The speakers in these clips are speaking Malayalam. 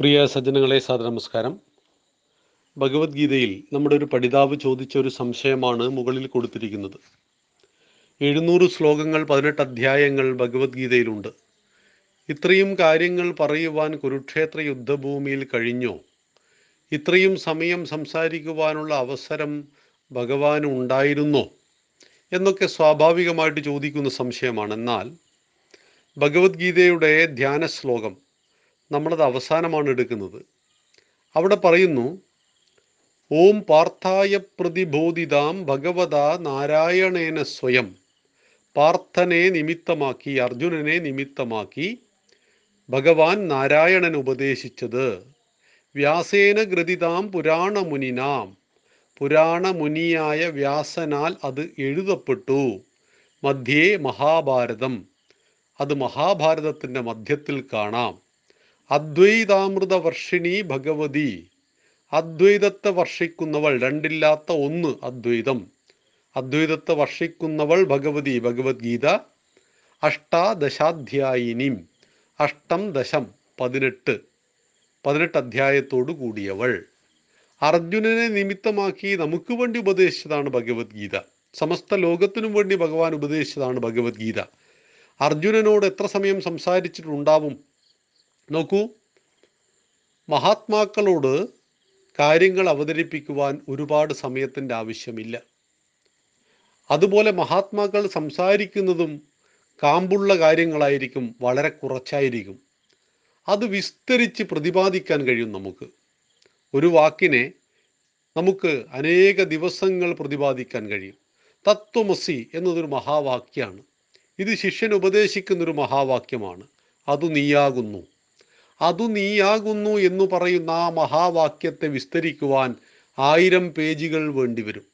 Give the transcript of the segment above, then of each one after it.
പ്രിയ സജ്ജനങ്ങളെ, സാദരനമസ്കാരം. ഭഗവത്ഗീതയിൽ നമ്മുടെ ഒരു പഠിതാവ് ചോദിച്ച ഒരു സംശയമാണ് മുകളിൽ കൊടുത്തിരിക്കുന്നത്. 700 ശ്ലോകങ്ങൾ 18 അധ്യായങ്ങൾ ഭഗവത്ഗീതയിലുണ്ട്. ഇത്രയും കാര്യങ്ങൾ പറയുവാൻ കുരുക്ഷേത്ര യുദ്ധഭൂമിയിൽ കഴിഞ്ഞോ? ഇത്രയും സമയം സംസാരിക്കുവാനുള്ള അവസരം ഭഗവാന് ഉണ്ടായിരുന്നോ? എന്നൊക്കെ സ്വാഭാവികമായിട്ട് ചോദിക്കുന്ന സംശയമാണ്. എന്നാൽ ഭഗവത്ഗീതയുടെ ധ്യാന ശ്ലോകം നമ്മളത് അവസാനമാണ് എടുക്കുന്നത്. അവിടെ പറയുന്നു, ഓം പാർത്ഥായ പ്രതിബോധിതാം ഭഗവതാ നാരായണേന സ്വയം, പാർത്ഥനെ നിമിത്തമാക്കി, അർജുനനെ നിമിത്തമാക്കി ഭഗവാൻ നാരായണൻ ഉപദേശിച്ചത്, വ്യാസേന ഗ്രഥിതാം പുരാണമുനിനാം, പുരാണമുനിയായ വ്യാസനാൽ അത് എഴുതപ്പെട്ടു, മധ്യേ മഹാഭാരതം, അത് മഹാഭാരതത്തിൻ്റെ മധ്യത്തിൽ കാണാം, അദ്വൈതാമൃത വർഷിണി ഭഗവതി, അദ്വൈതത്തെ വർഷിക്കുന്നവൾ, രണ്ടില്ലാത്ത ഒന്ന് അദ്വൈതം, അദ്വൈതത്തെ വർഷിക്കുന്നവൾ ഭഗവതി, ഭഗവത്ഗീത, അഷ്ടാദശാധ്യായിനിം, അഷ്ടം ദശം 18 അധ്യായത്തോടു കൂടിയവൾ, അർജുനനെ നിമിത്തമാക്കി നമുക്ക് വേണ്ടി ഉപദേശിച്ചതാണ് ഭഗവത്ഗീത, സമസ്ത ലോകത്തിനും വേണ്ടി ഭഗവാൻ ഉപദേശിച്ചതാണ് ഭഗവത്ഗീത. അർജുനനോട് എത്ര സമയം സംസാരിച്ചിട്ടുണ്ടാവും? നോക്കൂ, മഹാത്മാക്കളോട് കാര്യങ്ങൾ അവതരിപ്പിക്കുവാൻ ഒരുപാട് സമയത്തിൻ്റെ ആവശ്യമില്ല. അതുപോലെ മഹാത്മാക്കൾ സംസാരിക്കുന്നതും കാമ്പുള്ള കാര്യങ്ങളായിരിക്കും, വളരെ കുറച്ചായിരിക്കും. അത് വിസ്തരിച്ച് പ്രതിപാദിക്കാൻ കഴിയും. നമുക്ക് ഒരു വാക്കിനെ നമുക്ക് അനേക ദിവസങ്ങൾ പ്രതിപാദിക്കാൻ കഴിയും. തത്വമസി എന്നതൊരു മഹാവാക്യമാണ്. ഇത് ശിഷ്യൻ ഉപദേശിക്കുന്നൊരു മഹാവാക്യമാണ്. അതു നീയാകുന്നു, അതു നീയാകുന്നു എന്ന് പറയുന്ന ആ മഹാവാക്യത്തെ വിസ്തരിക്കുവാൻ 1000 പേജുകൾ വേണ്ടിവരും.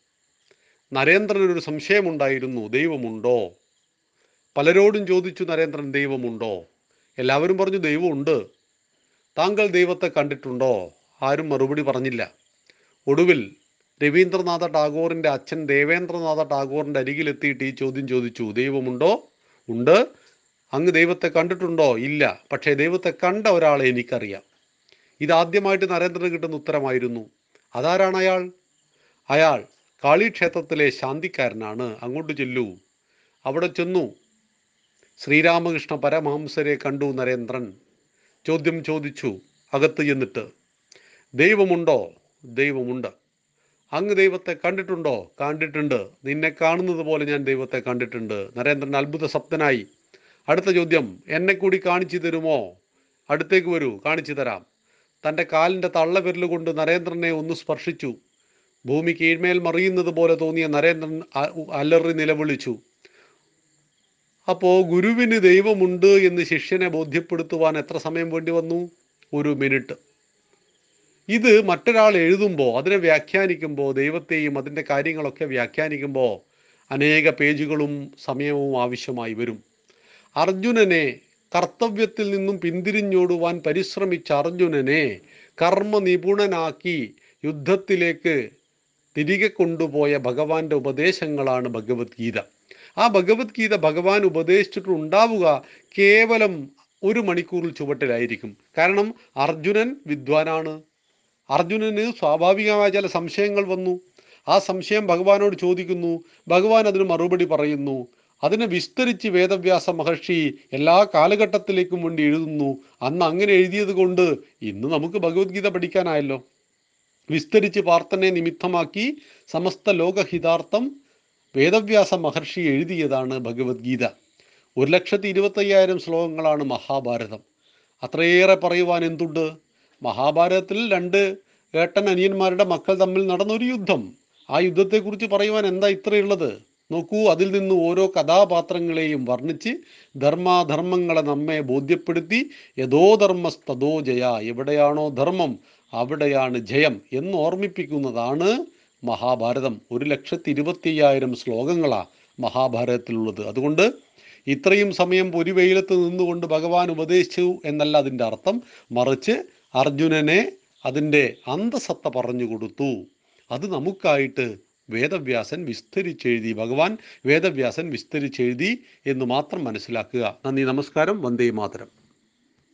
നരേന്ദ്രനൊരു സംശയമുണ്ടായിരുന്നു, ദൈവമുണ്ടോ? പലരോടും ചോദിച്ചു നരേന്ദ്രൻ, ദൈവമുണ്ടോ? എല്ലാവരും പറഞ്ഞു ദൈവമുണ്ട്. താങ്കൾ ദൈവത്തെ കണ്ടിട്ടുണ്ടോ? ആരും മറുപടി പറഞ്ഞില്ല. ഒടുവിൽ രവീന്ദ്രനാഥ ടാഗോറിൻ്റെ അച്ഛൻ ദേവേന്ദ്രനാഥ ടാഗോറിൻ്റെ അരികിലെത്തിയിട്ട് ഈ ചോദ്യം ചോദിച്ചു, ദൈവമുണ്ടോ? ഉണ്ട്. അങ്ങ് ദൈവത്തെ കണ്ടിട്ടുണ്ടോ? ഇല്ല. പക്ഷേ ദൈവത്തെ കണ്ട ഒരാളെ എനിക്കറിയാം. ഇതാദ്യമായിട്ട് നരേന്ദ്രന് കിട്ടുന്ന ഉത്തരമായിരുന്നു. അതാരാണ് അയാൾ? അയാൾ കാളിക്ഷേത്രത്തിലെ ശാന്തിക്കാരനാണ്. അങ്ങോട്ട് ചെല്ലൂ. അവിടെ ചെന്നു ശ്രീരാമകൃഷ്ണ പരമഹംസരെ കണ്ടു നരേന്ദ്രൻ. ചോദ്യം ചോദിച്ചു. അകത്ത് ചെന്നിട്ട് ദൈവമുണ്ടോ? ദൈവമുണ്ട്. അങ്ങ് ദൈവത്തെ കണ്ടിട്ടുണ്ടോ? കണ്ടിട്ടുണ്ട്. നിന്നെ കാണുന്നത് പോലെ ഞാൻ ദൈവത്തെ കണ്ടിട്ടുണ്ട്. നരേന്ദ്രൻ അത്ഭുത സപ്തനായി. അടുത്ത ചോദ്യം, എന്നെ കൂടി കാണിച്ചു തരുമോ? അടുത്തേക്ക് വരൂ, കാണിച്ചു തരാം. തൻ്റെ കാലിൻ്റെ തള്ളവിരൽ കൊണ്ട് നരേന്ദ്രനെ ഒന്ന് സ്പർശിച്ചു. ഭൂമി കീഴ്മേൽ മറിയുന്നത് പോലെ തോന്നിയ നരേന്ദ്രൻ അലറി നിലവിളിച്ചു. അപ്പോൾ ഗുരുവിന് ദൈവമുണ്ട് എന്ന് ശിഷ്യനെ ബോധ്യപ്പെടുത്തുവാൻ എത്ര സമയം വേണ്ടി വന്നു? 1 മിനിറ്റ്. ഇത് മറ്റൊരാൾ എഴുതുമ്പോൾ, അതിനെ വ്യാഖ്യാനിക്കുമ്പോൾ, ദൈവത്തെയും അതിൻ്റെ കാര്യങ്ങളൊക്കെ വ്യാഖ്യാനിക്കുമ്പോൾ അനേക പേജുകളും സമയവും ആവശ്യമായി വരും. അർജുനനെ, കർത്തവ്യത്തിൽ നിന്നും പിന്തിരിഞ്ഞോടുവാൻ പരിശ്രമിച്ച അർജുനനെ കർമ്മ നിപുണനാക്കി യുദ്ധത്തിലേക്ക് തിരികെ കൊണ്ടുപോയ ഭഗവാന്റെ ഉപദേശങ്ങളാണ് ഭഗവത്ഗീത. ആ ഭഗവത്ഗീത ഭഗവാൻ ഉപദേശിച്ചിട്ടുണ്ടാവുക കേവലം 1 മണിക്കൂറിൽ ചുവട്ടിലായിരിക്കും. കാരണം അർജുനൻ വിദ്വാനാണ്. അർജുനന് സ്വാഭാവികമായ ചില സംശയങ്ങൾ വന്നു. ആ സംശയം ഭഗവാനോട് ചോദിക്കുന്നു. ഭഗവാൻ അതിന് മറുപടി പറയുന്നു. അതിനെ വിസ്തരിച്ച് വേദവ്യാസ മഹർഷി എല്ലാ കാലഘട്ടത്തിലേക്കും വേണ്ടി എഴുതുന്നു. അന്ന് അങ്ങനെ എഴുതിയത് കൊണ്ട് ഇന്ന് നമുക്ക് ഭഗവത്ഗീത പഠിക്കാനായല്ലോ. വിസ്തരിച്ച് പാർത്ഥനെ നിമിത്തമാക്കി സമസ്ത ലോകഹിതാർത്ഥം വേദവ്യാസ മഹർഷി എഴുതിയതാണ് ഭഗവത്ഗീത. 1,25,000 ശ്ലോകങ്ങളാണ് മഹാഭാരതം. അത്രയേറെ പറയുവാൻ എന്തുണ്ട്? മഹാഭാരതത്തിൽ 2 ഏട്ടൻ അനിയന്മാരുടെ മക്കൾ തമ്മിൽ നടന്നൊരു യുദ്ധം. ആ യുദ്ധത്തെക്കുറിച്ച് പറയുവാൻ എന്താ ഇത്രയുള്ളത്? നോക്കൂ, അതിൽ നിന്ന് ഓരോ കഥാപാത്രങ്ങളെയും വർണ്ണിച്ച് ധർമാധർമ്മങ്ങളെ നമ്മെ ബോധ്യപ്പെടുത്തി യഥോധർമ്മസ്തോ ജയ, എവിടെയാണോ ധർമ്മം അവിടെയാണ് ജയം എന്ന് ഓർമ്മിപ്പിക്കുന്നതാണ് മഹാഭാരതം. 1,25,000 ശ്ലോകങ്ങളാണ് മഹാഭാരതത്തിലുള്ളത്. അതുകൊണ്ട് ഇത്രയും സമയം ഒരു വെയിലത്ത് നിന്നുകൊണ്ട് ഭഗവാൻ ഉപദേശിച്ചു എന്നല്ല അതിൻ്റെ അർത്ഥം. മറിച്ച് അർജുനനെ അതിൻ്റെ അന്തസത്ത പറഞ്ഞു കൊടുത്തു. അത് നമുക്കായിട്ട് വേദവ്യാസൻ വിസ്തരിച്ചെഴുതി, ഭഗവാൻ വേദവ്യാസൻ വിസ്തരിച്ചെഴുതി എന്ന് മാത്രം മനസ്സിലാക്കുക. നന്ദി, നമസ്കാരം. വന്ദേ മാതരം.